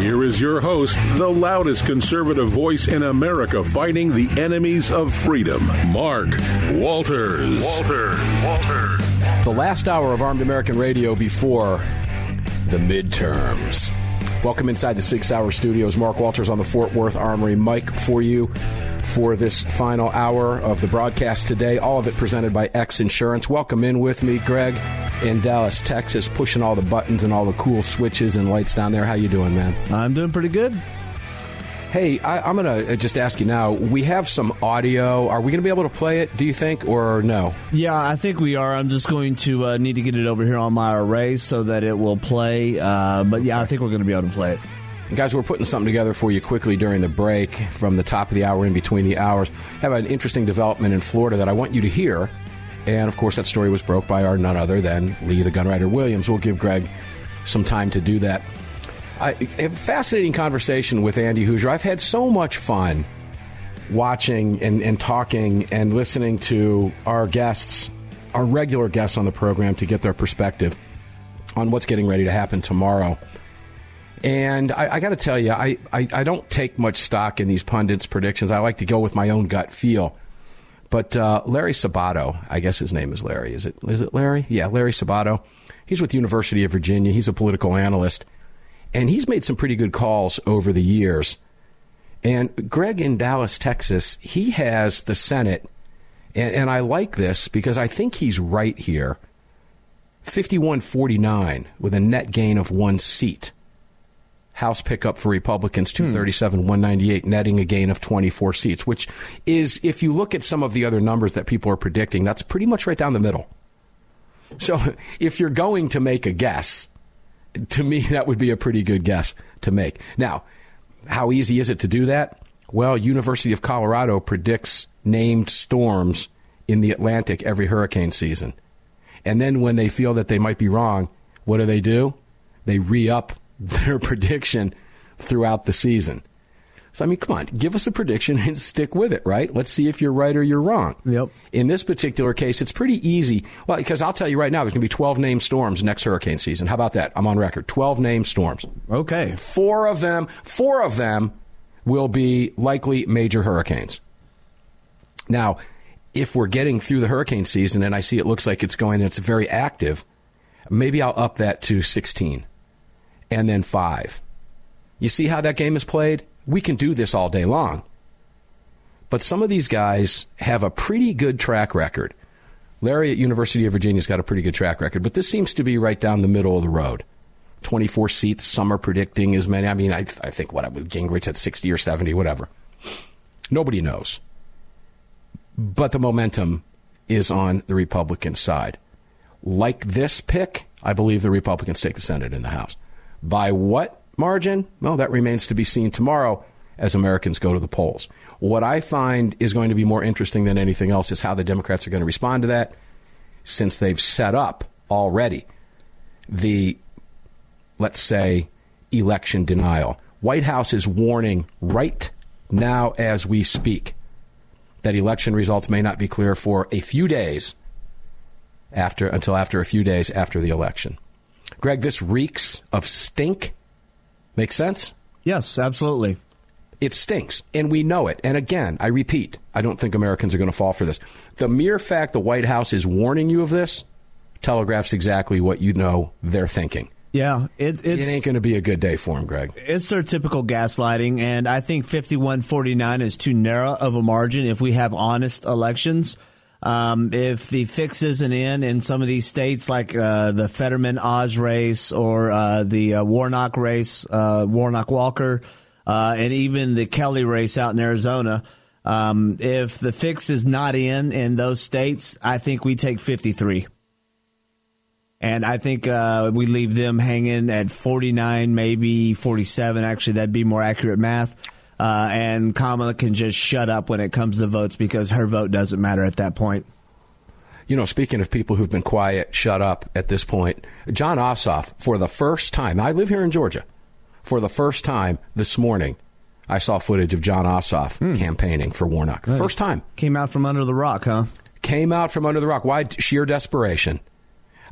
Here is your host, the loudest conservative voice in America fighting the enemies of freedom, Mark Walters. The last hour of Armed American Radio before the midterms. Welcome inside the 6 Hour Studios. Mark Walters on the Fort Worth Armory mic for you for this final hour of the broadcast today. All of it presented by X Insurance. Welcome in with me, Greg, in Dallas, Texas, pushing all the buttons and all the cool switches and lights down there. How you doing, man? I'm doing pretty good. Hey, I'm going to just ask you now, we have some audio. Are we going to be able to play it, do you think, or no? Yeah, I think we are. I'm just going to need to get it over here on my array so that it will play. But yeah, I think we're going to be able to play it. Guys, we're putting something together for you quickly during the break from the top of the hour in between the hours. I have an interesting development in Florida that I want you to hear. And, of course, that story was broke by our none other than Lee the Gunwriter Williams. We'll give Greg some time to do that. A fascinating conversation with Andy Hoosier. I've had so much fun watching and talking and listening to our guests, our regular guests on the program, to get their perspective on what's getting ready to happen tomorrow. And I got to tell you, I don't take much stock in these pundits' predictions. I like to go with my own gut feel. But Larry Sabato, I guess his name is Larry. Is it Larry? Yeah, Larry Sabato. He's with University of Virginia. He's a political analyst. And he's made some pretty good calls over the years. And Greg in Dallas, Texas, he has the Senate. And I like this because I think he's right here. 51-49 with a net gain of one seat. House pickup for Republicans, 237, 198, netting a gain of 24 seats, which is, if you look at some of the other numbers that people are predicting, that's pretty much right down the middle. So if you're going to make a guess, to me, that would be a pretty good guess to make. Now, how easy is it to do that? Well, University of Colorado predicts named storms in the Atlantic every hurricane season. And then when they feel that they might be wrong, what do? They re-up their prediction throughout the season. So, I mean, come on, give us a prediction and stick with it, right? Let's see if you're right or you're wrong. Yep. In this particular case, it's pretty easy. Well, because I'll tell you right now, there's going to be 12 named storms next hurricane season. How about that? I'm on record. 12 named storms. Okay. Four of them will be likely major hurricanes. Now, if we're getting through the hurricane season and I see it looks like it's going and it's very active, maybe I'll up that to 16. And then 5. You see how that game is played? We can do this all day long. But some of these guys have a pretty good track record. Larry at University of Virginia's got a pretty good track record, but this seems to be right down the middle of the road. 24 seats, some are predicting as many. I mean, I think what with Gingrich at 60 or 70, whatever. Nobody knows. But the momentum is on the Republican side. Like this pick, I believe the Republicans take the Senate and the House. By what margin? Well, that remains to be seen tomorrow as Americans go to the polls. What I find is going to be more interesting than anything else is how the Democrats are going to respond to that, since they've set up already the, let's say, election denial. White House is warning right now as we speak that election results may not be clear for a few days until after a few days after the election. Greg, this reeks of stink. Make sense? Yes, absolutely. It stinks, and we know it. And again, I repeat, I don't think Americans are going to fall for this. The mere fact the White House is warning you of this telegraphs exactly what you know they're thinking. Yeah. It ain't going to be a good day for them, Greg. It's their typical gaslighting, and I think 51-49 is too narrow of a margin if we have honest elections. If the fix isn't in some of these states like the Fetterman Oz race or the Warnock race, Warnock Walker, and even the Kelly race out in Arizona, if the fix is not in those states, I think we take 53. And I think we leave them hanging at 49, maybe 47. Actually, that'd be more accurate math. And Kamala can just shut up when it comes to votes because her vote doesn't matter at that point. You know, speaking of people who've been quiet, shut up at this point, John Ossoff, for the first time, I live here in Georgia, for the first time this morning, I saw footage of John Ossoff campaigning for Warnock. Good. First time. Came out from under the rock, huh? Came out from under the rock. Why? Sheer desperation.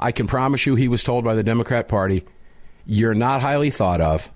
I can promise you he was told by the Democrat Party, you're not highly thought of.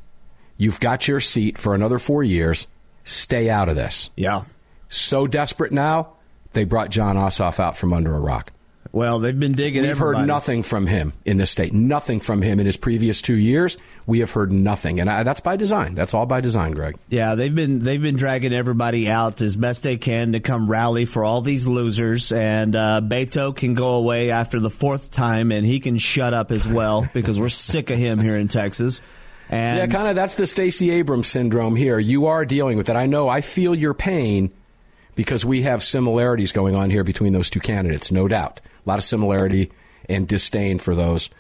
You've got your seat for another 4 years. Stay out of this. Yeah. So desperate now, they brought John Ossoff out from under a rock. Well, they've been digging everybody. We've heard nothing from him in this state. Nothing from him in his previous 2 years. We have heard nothing. And that's by design. That's all by design, Greg. Yeah, they've been dragging everybody out as best they can to come rally for all these losers. And Beto can go away after the fourth time, and he can shut up as well because we're sick of him here in Texas. And yeah, kind of that's the Stacey Abrams syndrome here. You are dealing with it. I know. I feel your pain because we have similarities going on here between those two candidates, no doubt. A lot of similarity and disdain for those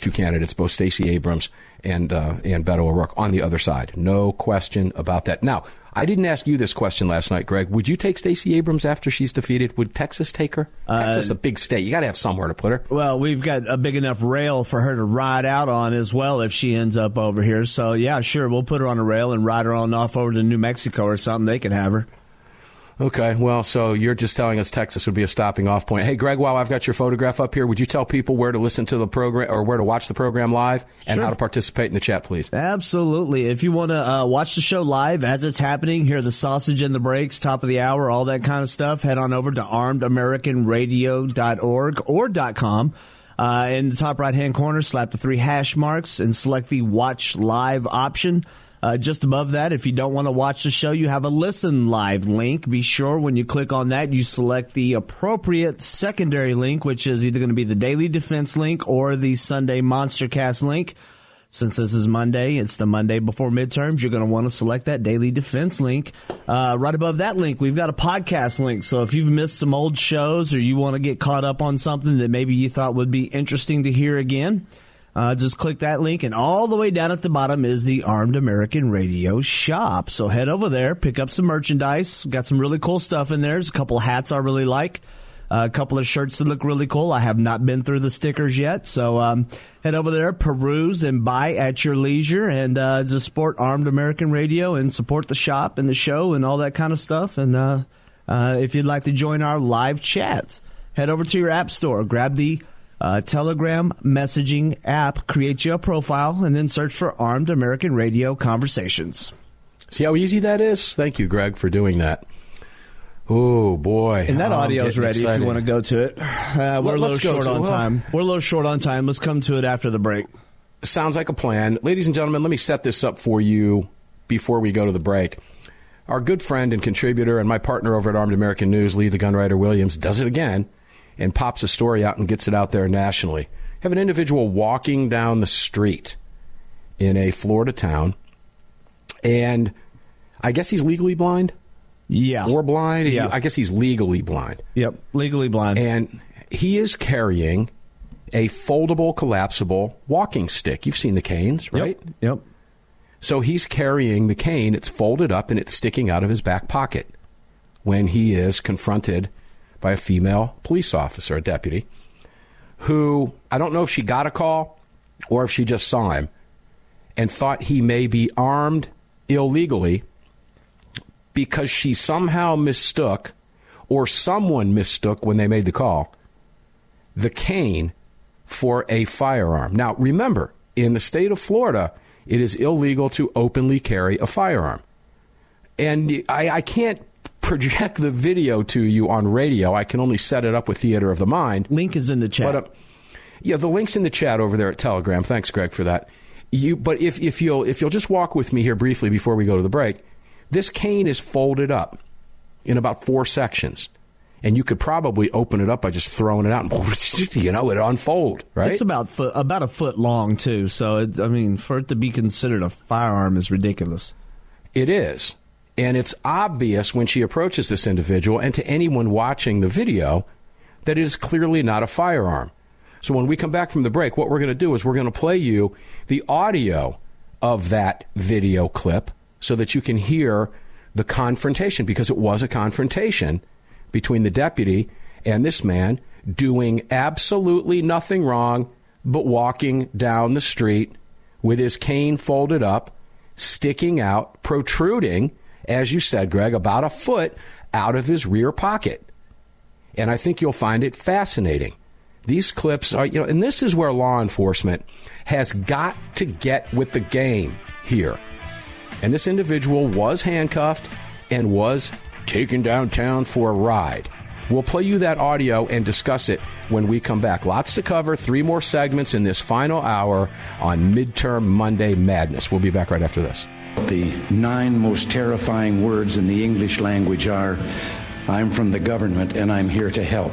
two candidates, both Stacey Abrams and Beto O'Rourke on the other side. No question about that. Now, I didn't ask you this question last night, Greg. Would you take Stacey Abrams after she's defeated? Would Texas take her? Texas, a big state. You got to have somewhere to put her. Well, we've got a big enough rail for her to ride out on as well if she ends up over here. So, yeah, sure, we'll put her on a rail and ride her on off over to New Mexico or something. They can have her. Okay, well, so you're just telling us Texas would be a stopping off point. Hey, Greg, while I've got your photograph up here, would you tell people where to listen to the program or where to watch the program live and Sure. How to participate in the chat, please? Absolutely. If you want to watch the show live as it's happening, hear the sausage and the breaks, top of the hour, all that kind of stuff, head on over to armedamericanradio.org or .com. In the top right-hand corner, slap the 3 hash marks and select the watch live option. Just above that, if you don't want to watch the show, you have a listen live link. Be sure when you click on that, you select the appropriate secondary link, which is either going to be the Daily Defense link or the Sunday MonsterCast link. Since this is Monday, it's the Monday before midterms, you're going to want to select that Daily Defense link. Right above that link, we've got a podcast link. So if you've missed some old shows or you want to get caught up on something that maybe you thought would be interesting to hear again, just click that link, and all the way down at the bottom is the Armed American Radio shop. So head over there, pick up some merchandise. Got some really cool stuff in there. There's a couple hats I really like, a couple of shirts that look really cool. I have not been through the stickers yet, so head over there, peruse, and buy at your leisure, and just support Armed American Radio and support the shop and the show and all that kind of stuff. And if you'd like to join our live chat, head over to your app store, grab the Telegram messaging app, create your profile, and then search for Armed American Radio Conversations. See how easy that is? Thank you, Greg, for doing that. Oh, boy. And that audio's ready excited. If you want to go to it. We're a little short on time. We're a little short on time. Let's come to it after the break. Sounds like a plan. Ladies and gentlemen, let me set this up for you before we go to the break. Our good friend and contributor and my partner over at Armed American News, Lee the Gunwriter Williams, does it again and pops a story out and gets it out there nationally. Have an individual walking down the street in a Florida town, and I guess he's legally blind? Yeah. Or blind? Yeah. I guess he's legally blind. Yep, legally blind. And he is carrying a foldable, collapsible walking stick. You've seen the canes, right? Yep. So he's carrying the cane. It's folded up, and it's sticking out of his back pocket when he is confronted by a female police officer, a deputy, who, I don't know if she got a call or if she just saw him and thought he may be armed illegally because she somehow mistook, or someone mistook when they made the call, the cane for a firearm. Now, remember, in the state of Florida, it is illegal to openly carry a firearm. And I can't project the video to you on radio. I can only set it up with Theater of the Mind. Link is in the chat. But, yeah, the link's in the chat over there at Telegram. Thanks, Greg, for that. But if you'll just walk with me here briefly before we go to the break, this cane is folded up in about 4 sections, and you could probably open it up by just throwing it out, and it unfold. Right? It's about a foot long too. So for it to be considered a firearm is ridiculous. It is. And it's obvious when she approaches this individual and to anyone watching the video that it is clearly not a firearm. So when we come back from the break, what we're going to do is we're going to play you the audio of that video clip so that you can hear the confrontation, because it was a confrontation between the deputy and this man doing absolutely nothing wrong but walking down the street with his cane folded up, sticking out, protruding, as you said, Greg, about a foot out of his rear pocket. And I think you'll find it fascinating. These clips are, you know, and this is where law enforcement has got to get with the game here. And this individual was handcuffed and was taken downtown for a ride. We'll play you that audio and discuss it when we come back. Lots to cover, 3 more segments in this final hour on Midterm Monday Madness. We'll be back right after this. The 9 most terrifying words in the English language are, I'm from the government and I'm here to help.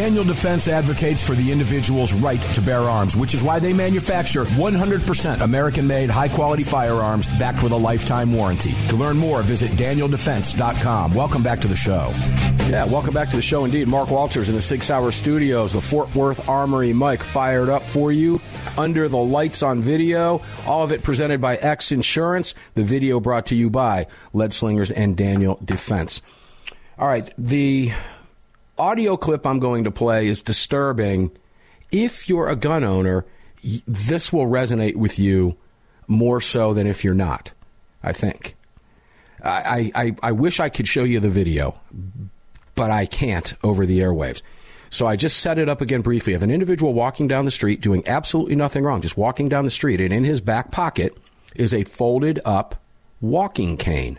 Daniel Defense advocates for the individual's right to bear arms, which is why they manufacture 100% American-made, high-quality firearms backed with a lifetime warranty. To learn more, visit DanielDefense.com. Welcome back to the show. Yeah, welcome back to the show indeed. Mark Walters in the Sig Sauer Studios, the Fort Worth Armory mic fired up for you. Under the Lights on video, all of it presented by X Insurance. The video brought to you by Lead Slingers and Daniel Defense. All right, the audio clip I'm going to play is disturbing. If you're a gun owner, this will resonate with you more so than if you're not, I think. I wish I could show you the video, but I can't over the airwaves. So I just set it up again briefly of an individual walking down the street doing absolutely nothing wrong, just walking down the street, and in his back pocket is a folded up walking cane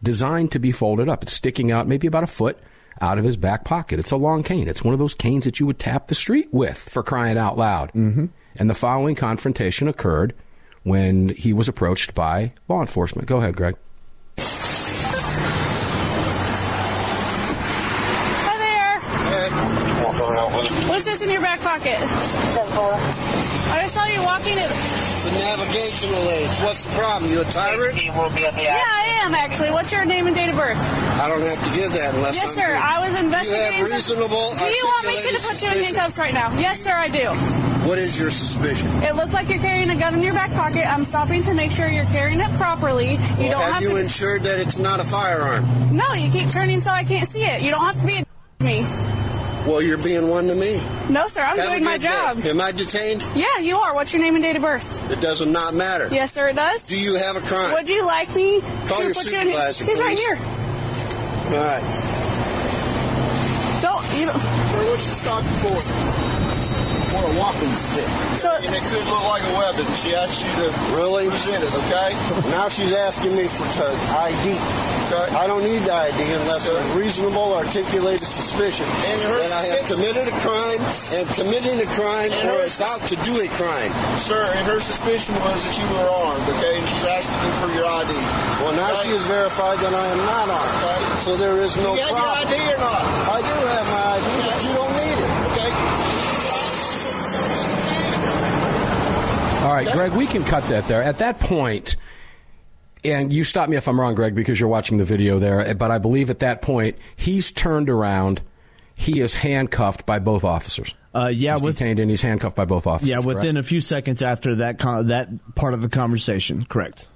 designed to be folded up. It's sticking out maybe about a foot out of his back pocket. It's a long cane. It's one of those canes that you would tap the street with, for crying out loud. Mm-hmm. And the following confrontation occurred when he was approached by law enforcement. Go ahead, Greg. What's this in your back pocket? I just saw you walking it. It's a navigational aid. What's the problem? You a tyrant? Yeah, I am, actually. What's your name and date of birth? I don't have to give that unless I'm... Yes, sir. I was investigating... You have reasonable... Do you want me to put you in handcuffs right now? Yes, sir, I do. What is your suspicion? It looks like you're carrying a gun in your back pocket. I'm stopping to make sure you're carrying it properly. Have you ensured that it's not a firearm? No, you keep turning so I can't see it. You don't have to be a me. Well, you're being one to me. No, sir. I'm doing my job. Am I detained? Yeah, you are. What's your name and date of birth? It doesn't not matter. Yes, sir, it does. Do you have a crime? Would you like me to your supervisor, please? He's right here. All right. Don't. What you stopping for? For a walking stick. So, and it could look like a weapon. She asked you to really present it, okay? Now she's asking me for ID. I don't need the ID unless there's reasonable, articulated suspicion that I have committed a crime, and committing a crime or about to do a crime. Sir, and her suspicion was that you were armed, okay? And she's asking you for your ID. Well, now she has verified that I am not armed, okay? So there is no problem. Do you have your ID or not? I do have my ID, but you don't need it, okay? All right, okay. Greg, we can cut that there. At that point... And you stop me if I'm wrong, Greg, because you're watching the video there. But I believe at that point, he's turned around. He is handcuffed by both officers. He's detained and he's handcuffed by both officers. Yeah, within a few seconds after that part of the conversation. Correct.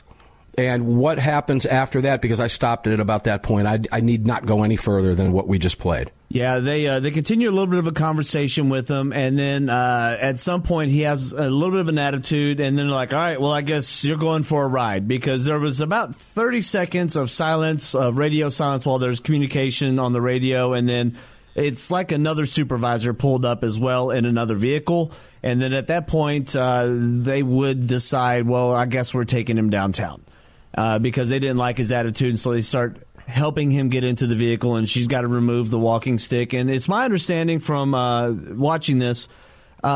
And what happens after that? Because I stopped it at about that point. I need not go any further than what we just played. Yeah, they continue a little bit of a conversation with him, and then at some point he has a little bit of an attitude, and then they're like, all right, well, I guess you're going for a ride, because there was about 30 seconds of silence, of radio silence, while there's communication on the radio, and then it's like another supervisor pulled up as well in another vehicle, and then at that point they would decide, well, I guess we're taking him downtown. Because they didn't like his attitude, and so they start helping him get into the vehicle, and she's got to remove the walking stick. And it's my understanding from watching this,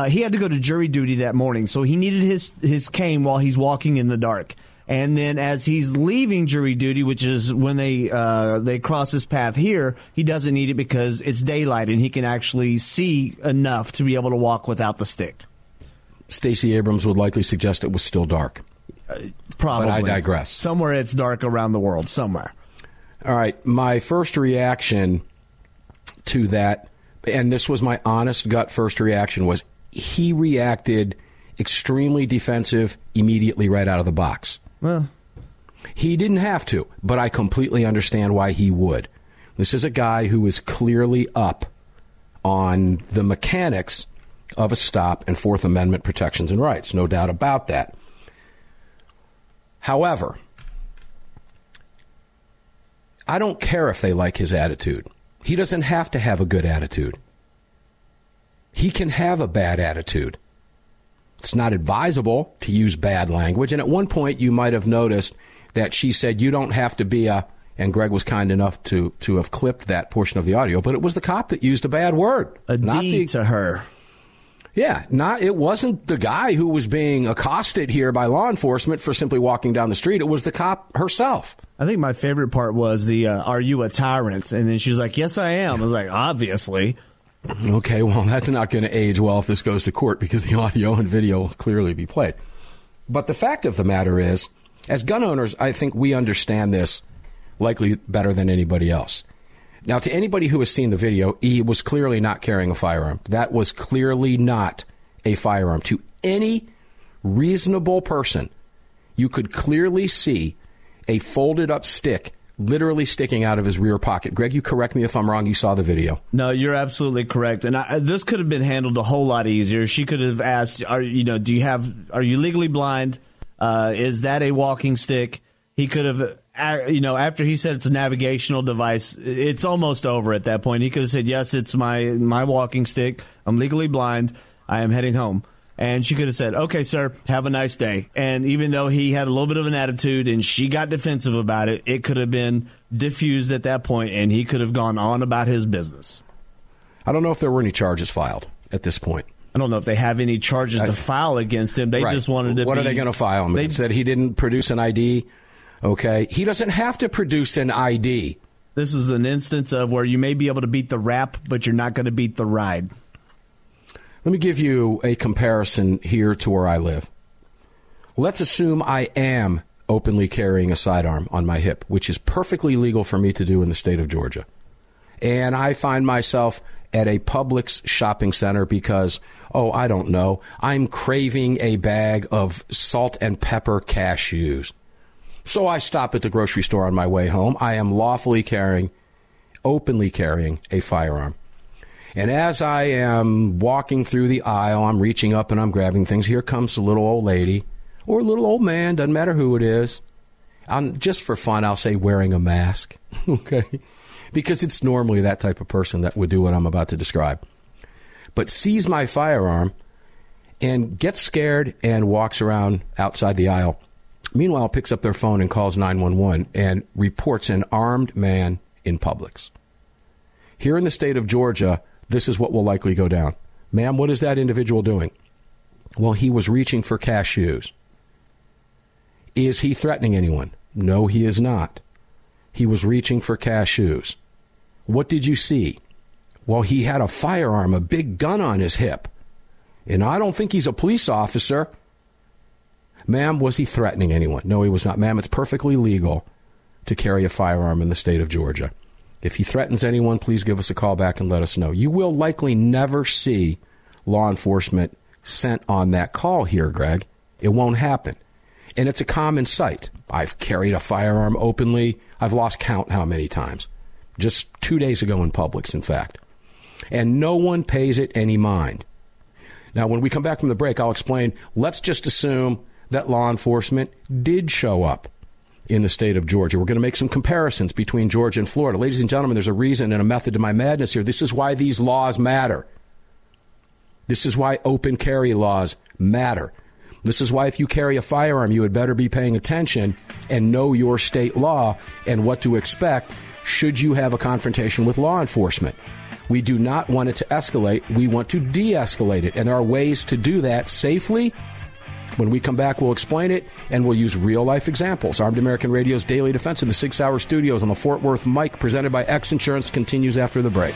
he had to go to jury duty that morning, so he needed his cane while he's walking in the dark. And then as he's leaving jury duty, which is when they cross his path here, he doesn't need it because it's daylight, and he can actually see enough to be able to walk without the stick. Stacey Abrams would likely suggest it was still dark. Probably. But I digress. Somewhere it's dark around the world, somewhere. All right. My first reaction to that, and this was my honest gut first reaction, was he reacted extremely defensive immediately right out of the box. Well, he didn't have to, but I completely understand why he would. This is a guy who is clearly up on the mechanics of a stop and Fourth Amendment protections and rights. No doubt about that. However, I don't care if they like his attitude. He doesn't have to have a good attitude. He can have a bad attitude. It's not advisable to use bad language. And at one point, you might have noticed that she said, you don't have to be a... And Greg was kind enough to have clipped that portion of the audio. But it was the cop that used a bad word. A D to her. Yeah, it wasn't the guy who was being accosted here by law enforcement for simply walking down the street. It was the cop herself. I think my favorite part was the, are you a tyrant? And then she was like, yes, I am. I was like, obviously. Okay, well, that's not going to age well if this goes to court, because the audio and video will clearly be played. But the fact of the matter is, as gun owners, I think we understand this likely better than anybody else. Now, to anybody who has seen the video, he was clearly not carrying a firearm. That was clearly not a firearm. To any reasonable person, you could clearly see a folded-up stick literally sticking out of his rear pocket. Greg, you correct me if I'm wrong. You saw the video. No, you're absolutely correct. And this could have been handled a whole lot easier. She could have asked, are you legally blind? Is that a walking stick? He could have, after he said it's a navigational device, it's almost over at that point. He could have said, yes, it's my walking stick. I'm legally blind. I am heading home. And she could have said, okay, sir, have a nice day. And even though he had a little bit of an attitude and she got defensive about it, it could have been diffused at that point, and he could have gone on about his business. I don't know if there were any charges filed at this point. I don't know if they have any charges to file against him. They just wanted to. What are they going to file him? They said he didn't produce an ID. Okay. He doesn't have to produce an ID. This is an instance of where you may be able to beat the rap, but you're not going to beat the ride. Let me give you a comparison here to where I live. Let's assume I am openly carrying a sidearm on my hip, which is perfectly legal for me to do in the state of Georgia. And I find myself at a Publix shopping center because, I don't know, I'm craving a bag of salt and pepper cashews. So I stop at the grocery store on my way home. I am lawfully openly carrying a firearm. And as I am walking through the aisle, I'm reaching up and I'm grabbing things. Here comes a little old lady or a little old man, doesn't matter who it is. I'm just for fun, I'll say wearing a mask, okay? Because it's normally that type of person that would do what I'm about to describe. But sees my firearm and gets scared and walks around outside the aisle. Meanwhile, picks up their phone and calls 911 and reports an armed man in Publix. Here in the state of Georgia, this is what will likely go down. Ma'am, what is that individual doing? Well, he was reaching for cashews. Is he threatening anyone? No, he is not. He was reaching for cashews. What did you see? Well, he had a firearm, a big gun on his hip. And I don't think he's a police officer. Ma'am, was he threatening anyone? No, he was not. Ma'am, it's perfectly legal to carry a firearm in the state of Georgia. If he threatens anyone, please give us a call back and let us know. You will likely never see law enforcement sent on that call here, Greg. It won't happen. And it's a common sight. I've carried a firearm openly. I've lost count how many times. Just 2 days ago in Publix, in fact. And no one pays it any mind. Now, when we come back from the break, I'll explain. Let's just assume that law enforcement did show up in the state of Georgia. We're going to make some comparisons between Georgia and Florida. Ladies and gentlemen, there's a reason and a method to my madness here. This is why these laws matter. This is why open carry laws matter. This is why if you carry a firearm, you had better be paying attention and know your state law and what to expect should you have a confrontation with law enforcement. We do not want it to escalate. We want to de-escalate it. And there are ways to do that safely. When we come back, we'll explain it, and we'll use real-life examples. Armed American Radio's Daily Defense in the 6 Hour Studios on the Fort Worth mic, presented by X Insurance, continues after the break.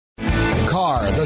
The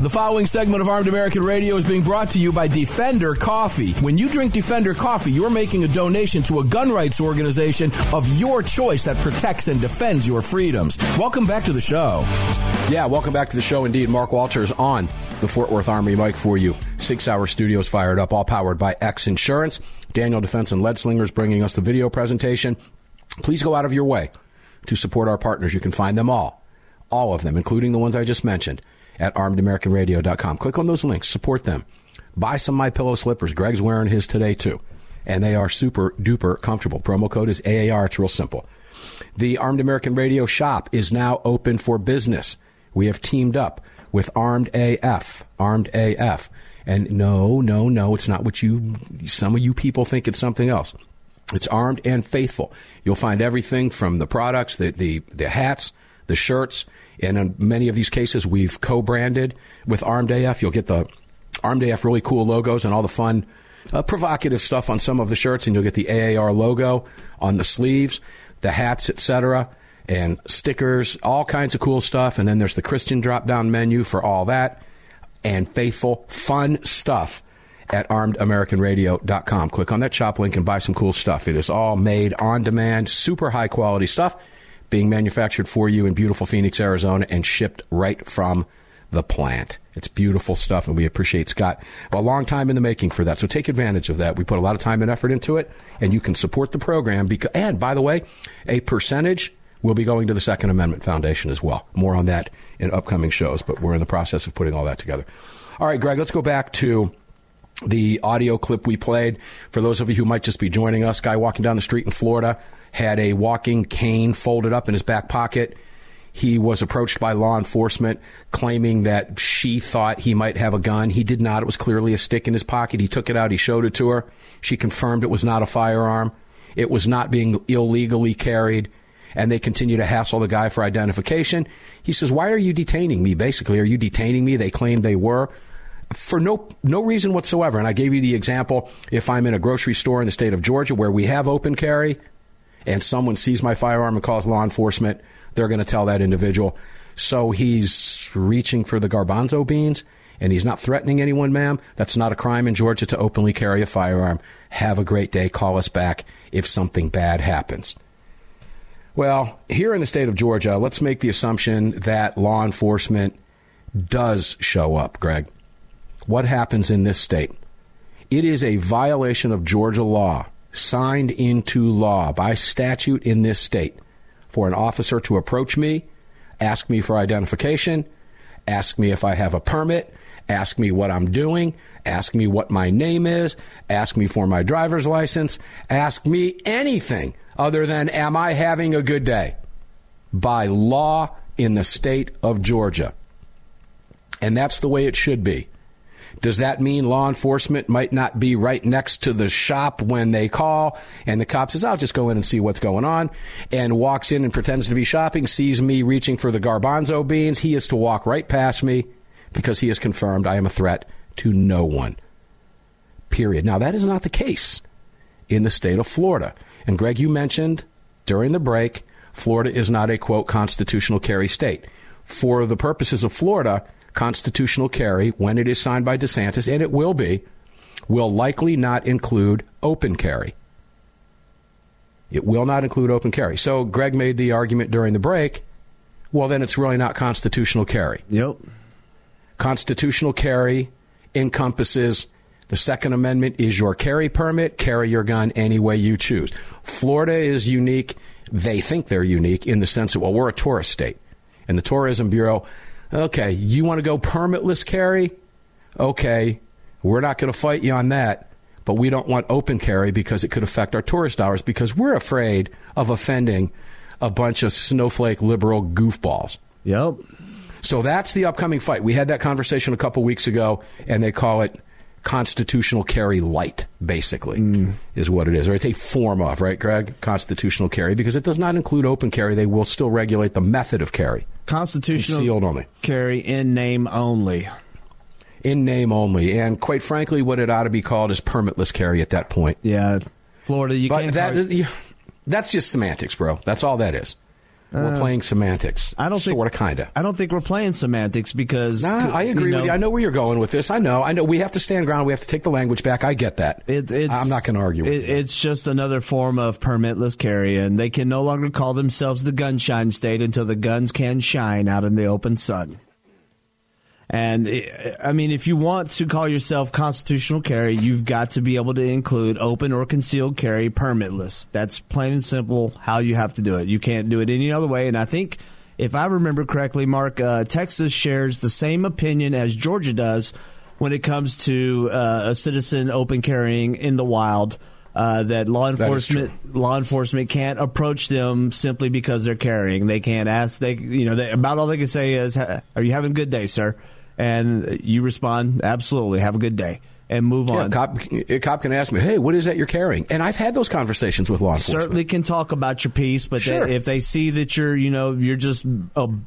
The following segment of Armed American Radio is being brought to you by Defender Coffee. When you drink Defender Coffee, you're making a donation to a gun rights organization of your choice that protects and defends your freedoms. Welcome back to the show. Yeah, welcome back to the show indeed. Mark Walters on the Fort Worth Armory mic for you. 6 hour studios fired up, all powered by X Insurance. Daniel Defense and Leadslingers bringing us the video presentation. Please go out of your way to support our partners. You can find them all of them, including the ones I just mentioned, at armedamericanradio.com. Click on those links. Support them. Buy some My Pillow slippers. Greg's wearing his today, too. And they are super-duper comfortable. Promo code is AAR. It's real simple. The Armed American Radio shop is now open for business. We have teamed up with Armed AF. Armed AF. And no, it's not what some of you people think. It's something else. It's Armed and Faithful. You'll find everything from the products, the hats, the shirts, and in many of these cases, we've co-branded with Armed AF. You'll get the Armed AF really cool logos and all the fun, provocative stuff on some of the shirts, and you'll get the AAR logo on the sleeves, the hats, etc., and stickers, all kinds of cool stuff. And then there's the Christian drop-down menu for all that, and faithful, fun stuff at armedamericanradio.com. Click on that shop link and buy some cool stuff. It is all made on demand, super high-quality stuff, being manufactured for you in beautiful Phoenix, Arizona, and shipped right from the plant. It's beautiful stuff, and we appreciate Scott. A long time in the making for that, so take advantage of that. We put a lot of time and effort into it, and you can support the program. And, by the way, a percentage will be going to the Second Amendment Foundation as well. More on that in upcoming shows, but we're in the process of putting all that together. All right, Greg, let's go back to The audio clip we played, for those of you who might just be joining us, guy walking down the street in Florida had a walking cane folded up in his back pocket. He was approached by law enforcement claiming that she thought he might have a gun. He did not. It was clearly a stick in his pocket. He took it out. He showed it to her. She confirmed it was not a firearm. It was not being illegally carried. And they continue to hassle the guy for identification. He says, why are you detaining me? Basically, are you detaining me? They claimed they were. For no reason whatsoever. And I gave you the example, if I'm in a grocery store in the state of Georgia where we have open carry and someone sees my firearm and calls law enforcement, they're going to tell that individual. So he's reaching for the garbanzo beans, and he's not threatening anyone, ma'am. That's not a crime in Georgia to openly carry a firearm. Have a great day. Call us back if something bad happens. Well, here in the state of Georgia, let's make the assumption that law enforcement does show up, Greg. What happens in this state? It is a violation of Georgia law, signed into law by statute in this state, for an officer to approach me, ask me for identification, ask me if I have a permit, ask me what I'm doing, ask me what my name is, ask me for my driver's license, ask me anything other than, am I having a good day? By law in the state of Georgia. And that's the way it should be. Does that mean law enforcement might not be right next to the shop when they call and the cop says, I'll just go in and see what's going on, and walks in and pretends to be shopping, sees me reaching for the garbanzo beans? He is to walk right past me because he has confirmed I am a threat to no one. Period. Now, that is not the case in the state of Florida. And, Greg, you mentioned during the break, Florida is not a, quote, constitutional carry state. For the purposes of Florida, constitutional carry, when it is signed by DeSantis, and it will be, will likely not include open carry. It will not include open carry. So Greg made the argument during the break, well, then it's really not constitutional carry. Yep. Constitutional carry encompasses the Second Amendment is your carry permit, carry your gun any way you choose. Florida is unique. They think they're unique in the sense of, well, we're a tourist state. And the Tourism Bureau, okay, you want to go permitless carry? Okay, we're not going to fight you on that, but we don't want open carry because it could affect our tourist hours because we're afraid of offending a bunch of snowflake liberal goofballs. Yep. So that's the upcoming fight. We had that conversation a couple weeks ago, and they call it constitutional carry light, basically, is what it is. Or it's a form of, right, Greg? Constitutional carry, because it does not include open carry. They will still regulate the method of carry. Constitutional only. Carry in name only. In name only. And quite frankly, what it ought to be called is permitless carry at that point. Yeah. Florida, you can't. That's just semantics, bro. That's all that is. We're playing semantics. I don't think, sort of, kind of. I don't think we're playing semantics because... Nah, I agree with you. I know where you're going with this. I know. We have to stand ground. We have to take the language back. I get that. I'm not going to argue with you. It's just another form of permitless carry, and they can no longer call themselves the gunshine state until the guns can shine out in the open sun. And, I mean, if you want to call yourself constitutional carry, you've got to be able to include open or concealed carry permitless. That's plain and simple how you have to do it. You can't do it any other way. And I think, if I remember correctly, Mark, Texas shares the same opinion as Georgia does when it comes to a citizen open carrying in the wild, that law enforcement can't approach them simply because they're carrying. They can't ask. They about all they can say is, are you having a good day, sir? And you respond, absolutely, have a good day, and move on. A cop can ask me, hey, what is that you're carrying? And I've had those conversations with law enforcement. Certainly can talk about your piece, but sure, if they see that you're just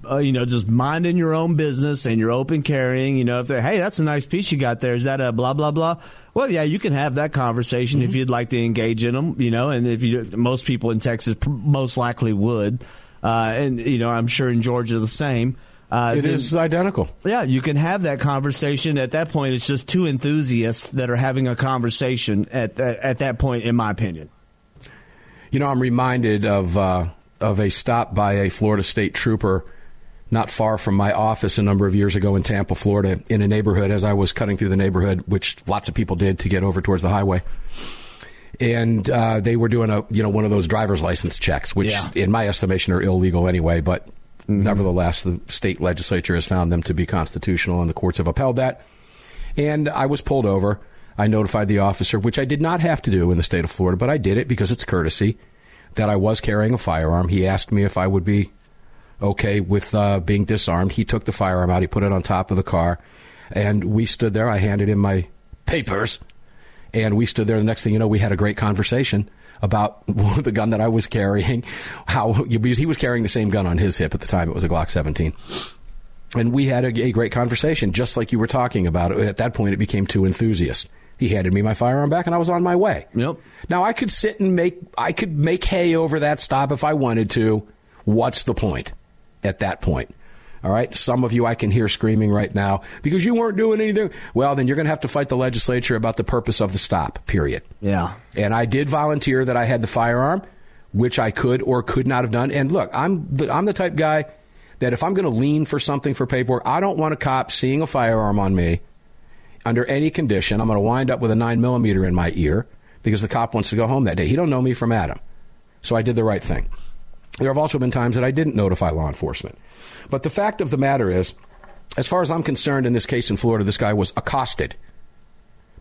just minding your own business and you're open carrying, if they, hey, that's a nice piece you got there. Is that a blah blah blah? Well, yeah, you can have that conversation if you'd like to engage in them, and if you, most people in Texas most likely would, and I'm sure in Georgia the same. It is identical. Yeah, you can have that conversation. At that point, it's just two enthusiasts that are having a conversation at that point, in my opinion. I'm reminded of a stop by a Florida state trooper not far from my office a number of years ago in Tampa, Florida, in a neighborhood, as I was cutting through the neighborhood, which lots of people did to get over towards the highway. And they were doing one of those driver's license checks, which in my estimation are illegal anyway, but... Mm-hmm. Nevertheless, the state legislature has found them to be constitutional, and the courts have upheld that. And I was pulled over. I notified the officer, which I did not have to do in the state of Florida, but I did it because it's courtesy, that I was carrying a firearm. He asked me if I would be okay with being disarmed. He took the firearm out. He put it on top of the car, and we stood there. I handed him my papers, and we stood there. The next thing you know, we had a great conversation about the gun that I was carrying, because he was carrying the same gun on his hip at the time. It was a Glock 17. And we had a great conversation, just like you were talking about. At that point, it became two enthusiasts. He handed me my firearm back, and I was on my way. Yep. Now, I could sit and make hay over that stop if I wanted to. What's the point at that point? All right. Some of you I can hear screaming right now because you weren't doing anything. Well, then you're going to have to fight the legislature about the purpose of the stop, period. Yeah. And I did volunteer that I had the firearm, which I could or could not have done. And look, I'm the type guy that if I'm going to lean for something for paperwork, I don't want a cop seeing a firearm on me under any condition. I'm going to wind up with a 9mm in my ear because the cop wants to go home that day. He don't know me from Adam. So I did the right thing. There have also been times that I didn't notify law enforcement. But the fact of the matter is, as far as I'm concerned, in this case in Florida, this guy was accosted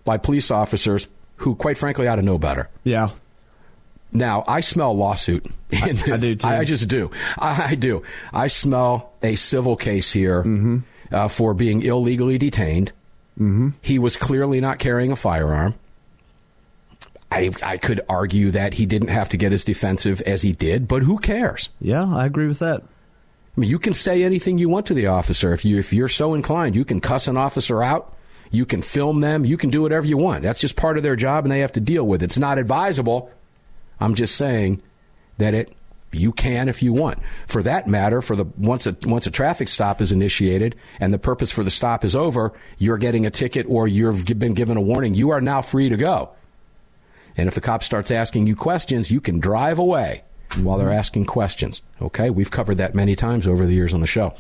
by police officers who, quite frankly, ought to know better. Yeah. Now, I smell lawsuit. I do, too. I just do. I do. I smell a civil case here for being illegally detained. Mm-hmm. He was clearly not carrying a firearm. I could argue that he didn't have to get as defensive as he did, but who cares? Yeah, I agree with that. I mean, you can say anything you want to the officer. If you're so inclined, you can cuss an officer out. You can film them. You can do whatever you want. That's just part of their job, and they have to deal with it. It's not advisable. I'm just saying that you can if you want. For that matter, once a traffic stop is initiated and the purpose for the stop is over, you're getting a ticket or you've been given a warning. You are now free to go. And if the cop starts asking you questions, you can drive away while they're asking questions. Okay, we've covered that many times over the years on the show.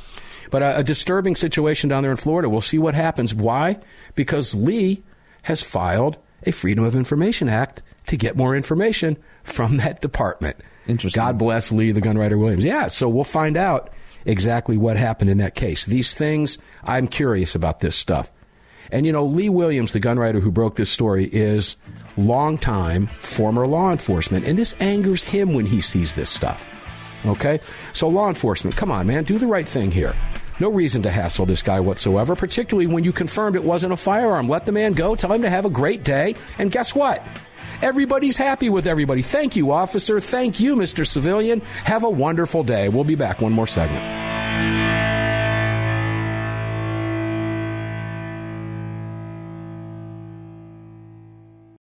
But a disturbing situation down there in Florida. We'll see what happens. Why? Because Lee has filed a Freedom of Information Act to get more information from that department. Interesting. God bless Lee the Gunwriter Williams. Yeah, so we'll find out exactly what happened in that case. These things, I'm curious about this stuff. And, you know, Lee Williams, the gunwriter who broke this story, is longtime former law enforcement. And this angers him when he sees this stuff. OK, so law enforcement, come on, man, do the right thing here. No reason to hassle this guy whatsoever, particularly when you confirmed it wasn't a firearm. Let the man go. Tell him to have a great day. And guess what? Everybody's happy with everybody. Thank you, officer. Thank you, Mr. Civilian. Have a wonderful day. We'll be back. One more segment.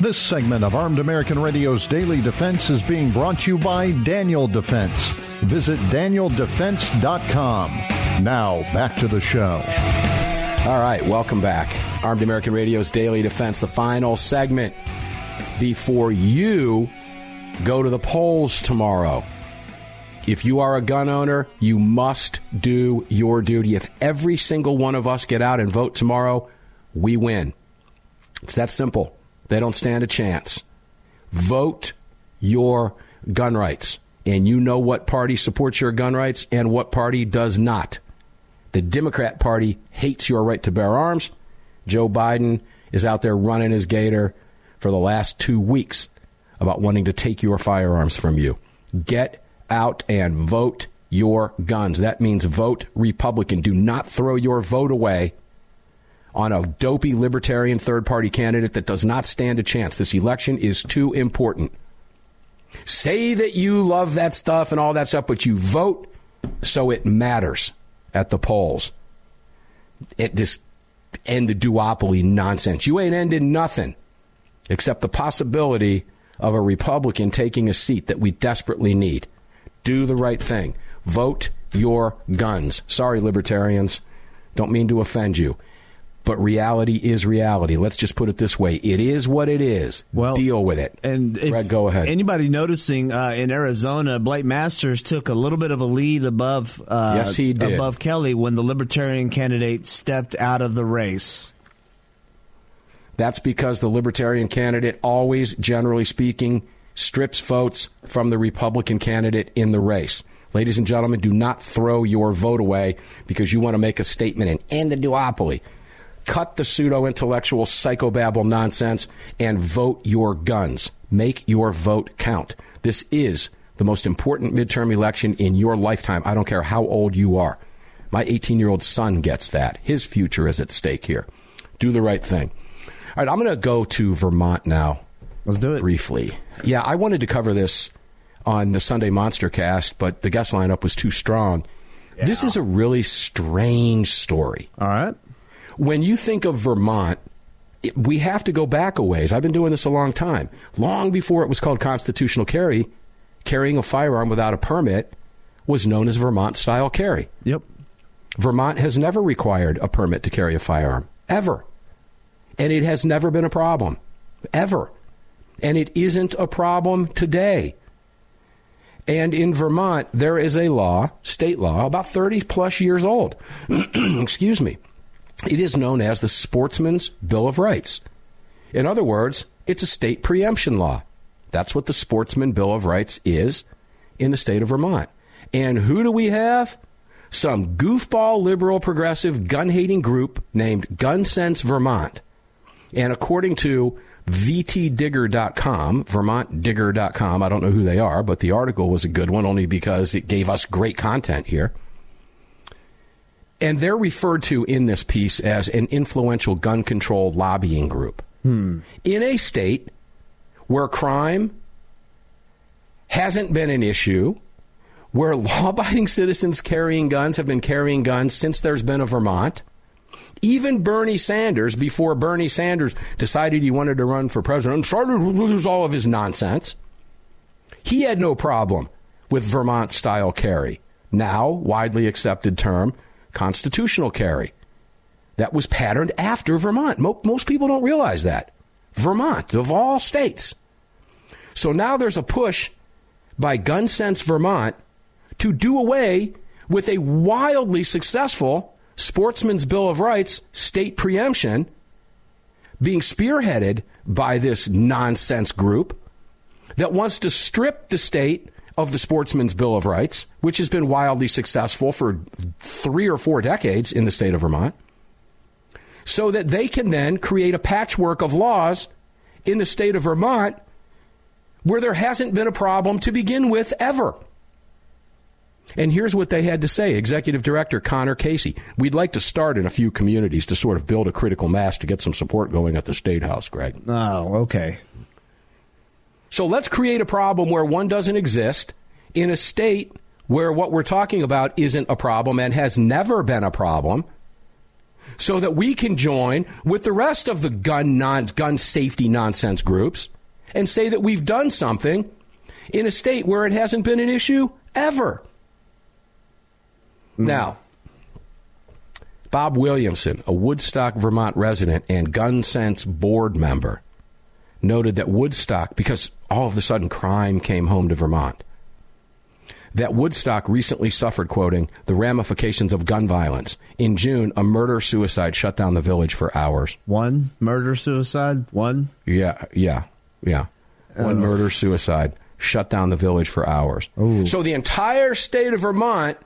This segment of Armed American Radio's Daily Defense is being brought to you by Daniel Defense. Visit DanielDefense.com. Now, back to the show. All right, welcome back. Armed American Radio's Daily Defense, the final segment before you go to the polls tomorrow. If you are a gun owner, you must do your duty. If every single one of us get out and vote tomorrow, we win. It's that simple. They don't stand a chance. Vote your gun rights. And you know what party supports your gun rights and what party does not. The Democrat Party hates your right to bear arms. Joe Biden is out there running his gator for the last 2 weeks about wanting to take your firearms from you. Get out and vote your guns. That means vote Republican. Do not throw your vote away on a dopey libertarian third-party candidate that does not stand a chance. This election is too important. Say that you love that stuff and all that stuff, but you vote so it matters at the polls. Just end the duopoly nonsense. You ain't ending nothing except the possibility of a Republican taking a seat that we desperately need. Do the right thing. Vote your guns. Sorry, libertarians. Don't mean to offend you. But reality is reality. Let's just put it this way. It is what it is. Well, deal with it. And Brett, go ahead. Anybody noticing in Arizona, Blake Masters took a little bit of a lead above, yes, he did. Above Kelly when the Libertarian candidate stepped out of the race. That's because the Libertarian candidate always, generally speaking, strips votes from the Republican candidate in the race. Ladies and gentlemen, do not throw your vote away because you want to make a statement and end the duopoly. Cut the pseudo-intellectual psychobabble nonsense and vote your guns. Make your vote count. This is the most important midterm election in your lifetime. I don't care how old you are. My 18-year-old son gets that. His future is at stake here. Do the right thing. All right, I'm going to go to Vermont now. Let's do it. Briefly. Yeah, I wanted to cover this on the Sunday Monster Cast, but the guest lineup was too strong. Yeah. This is a really strange story. All right. When you think of Vermont, we have to go back a ways. I've been doing this a long time. Long before it was called constitutional carry, carrying a firearm without a permit was known as Vermont-style carry. Yep. Vermont has never required a permit to carry a firearm, ever. And it has never been a problem, ever. And it isn't a problem today. And in Vermont, there is a law, state law, about 30-plus years old. Excuse me. It is known as the Sportsman's Bill of Rights. In other words, it's a state preemption law. That's what the Sportsman's Bill of Rights is in the state of Vermont. And who do we have? Some goofball, liberal, progressive, gun-hating group named Gun Sense Vermont. And according to VTDigger.com, VermontDigger.com, I don't know who they are, but the article was a good one only because it gave us great content here. And they're referred to in this piece as an influential gun control lobbying group. In a state where crime hasn't been an issue, where law-abiding citizens carrying guns have been carrying guns since there's been a Vermont. Even Bernie Sanders, before Bernie Sanders decided he wanted to run for president, started to lose all of his nonsense. He had no problem with Vermont-style carry, now widely accepted term, constitutional carry. That was patterned after Vermont. Most people don't realize that. Vermont, of all states. So now there's a push by Gun Sense Vermont to do away with a wildly successful Sportsman's Bill of Rights state preemption being spearheaded by this nonsense group that wants to strip the state of the Sportsman's Bill of Rights, which has been wildly successful for 3 or 4 decades in the state of Vermont, so that they can then create a patchwork of laws in the state of Vermont where there hasn't been a problem to begin with ever. And here's what they had to say. Executive Director Connor Casey: we'd like to start in a few communities to sort of build a critical mass to get some support going at the State House, Greg. Oh, okay. So let's create a problem where one doesn't exist in a state where what we're talking about isn't a problem and has never been a problem, so that we can join with the rest of the gun safety nonsense groups and say that we've done something in a state where it hasn't been an issue ever. Now, Bob Williamson, a Woodstock, Vermont resident and Gun Sense board member, noted that Woodstock, because all of a sudden crime came home to Vermont, that Woodstock recently suffered, quoting, the ramifications of gun violence. In June, a murder-suicide shut down the village for hours. One murder-suicide? One? Yeah. One murder-suicide shut down the village for hours. Ooh. So the entire state of Vermont...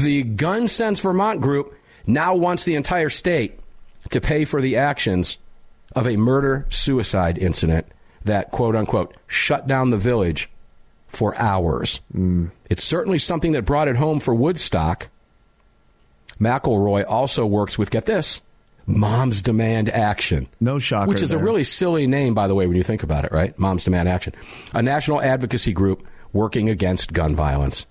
The Gun Sense Vermont group now wants the entire state to pay for the actions of a murder-suicide incident that, quote-unquote, shut down the village for hours. It's certainly something that brought it home for Woodstock. McElroy also works with, get this, Moms Demand Action. No shocker. Which is a really silly name, by the way, when you think about it, right? Moms Demand Action. A national advocacy group working against gun violence.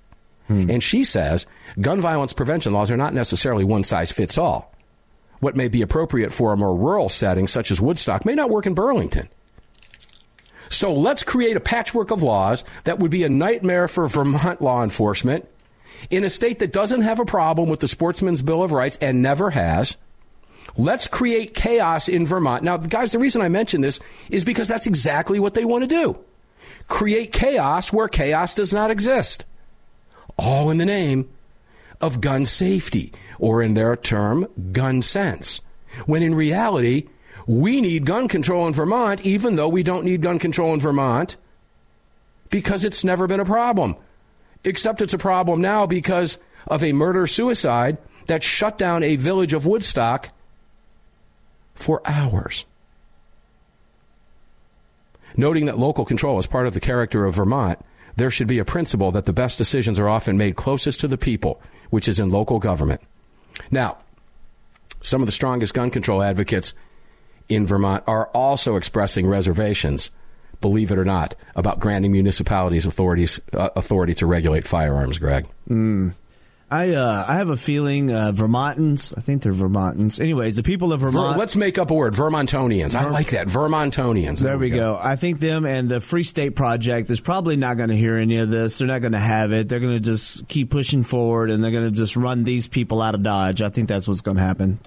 And she says gun violence prevention laws are not necessarily one size fits all. What may be appropriate for a more rural setting, such as Woodstock, may not work in Burlington. So let's create a patchwork of laws that would be a nightmare for Vermont law enforcement in a state that doesn't have a problem with the Sportsman's Bill of Rights and never has. Let's create chaos in Vermont. Now, guys, the reason I mention this is because that's exactly what they want to do. Create chaos where chaos does not exist. All in the name of gun safety, or in their term, gun sense. When in reality, we need gun control in Vermont, even though we don't need gun control in Vermont, because it's never been a problem. Except it's a problem now because of a murder-suicide that shut down a village of Woodstock for hours. Noting that local control is part of the character of Vermont, there should be a principle that the best decisions are often made closest to the people, which is in local government. Now, some of the strongest gun control advocates in Vermont are also expressing reservations, believe it or not, about granting municipalities authority to regulate firearms, Greg. I have a feeling Vermontans, I think they're Vermontans. Anyways, the people of Vermont. Let's make up a word, Vermontonians. I like that, Vermontonians. There we go. I think them and the Free State Project is probably not going to hear any of this. They're not going to have it. They're going to just keep pushing forward, and they're going to just run these people out of Dodge. I think that's what's going to happen.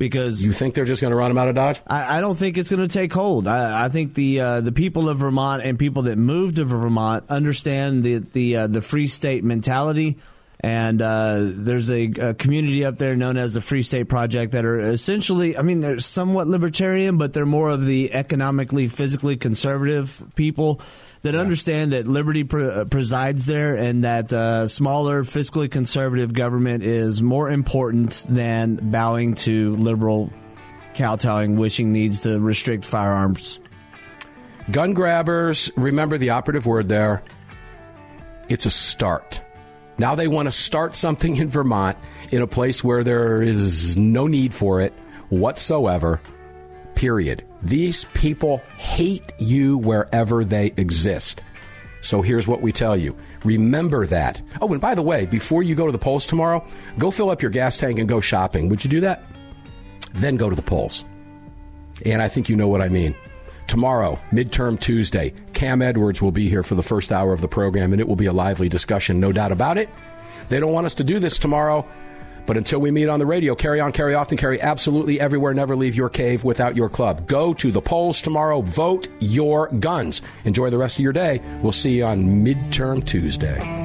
because you think they're just going to run him out of Dodge? I don't think it's going to take hold. I think the people of Vermont and people that moved to Vermont understand the free state mentality. And there's a community up there known as the Free State Project that are essentially, I mean, they're somewhat libertarian, but they're more of the economically, physically conservative people that understand that liberty presides there, and that smaller, fiscally conservative government is more important than bowing to liberal kowtowing, wishing needs to restrict firearms. Gun grabbers, remember the operative word there. It's a start. Now they want to start something in Vermont in a place where there is no need for it whatsoever, period. These people hate you wherever they exist. So here's what we tell you. Remember that. Oh, and by the way, before you go to the polls tomorrow, go fill up your gas tank and go shopping. Would you do that? Then go to the polls. And I think you know what I mean. Tomorrow, midterm Tuesday, Cam Edwards will be here for the first hour of the program, and it will be a lively discussion, no doubt about it. They don't want us to do this tomorrow, but until we meet on the radio, carry on, carry often, carry absolutely everywhere. Never leave your cave without your club. Go to the polls tomorrow. Vote your guns. Enjoy the rest of your day. We'll see you on midterm Tuesday.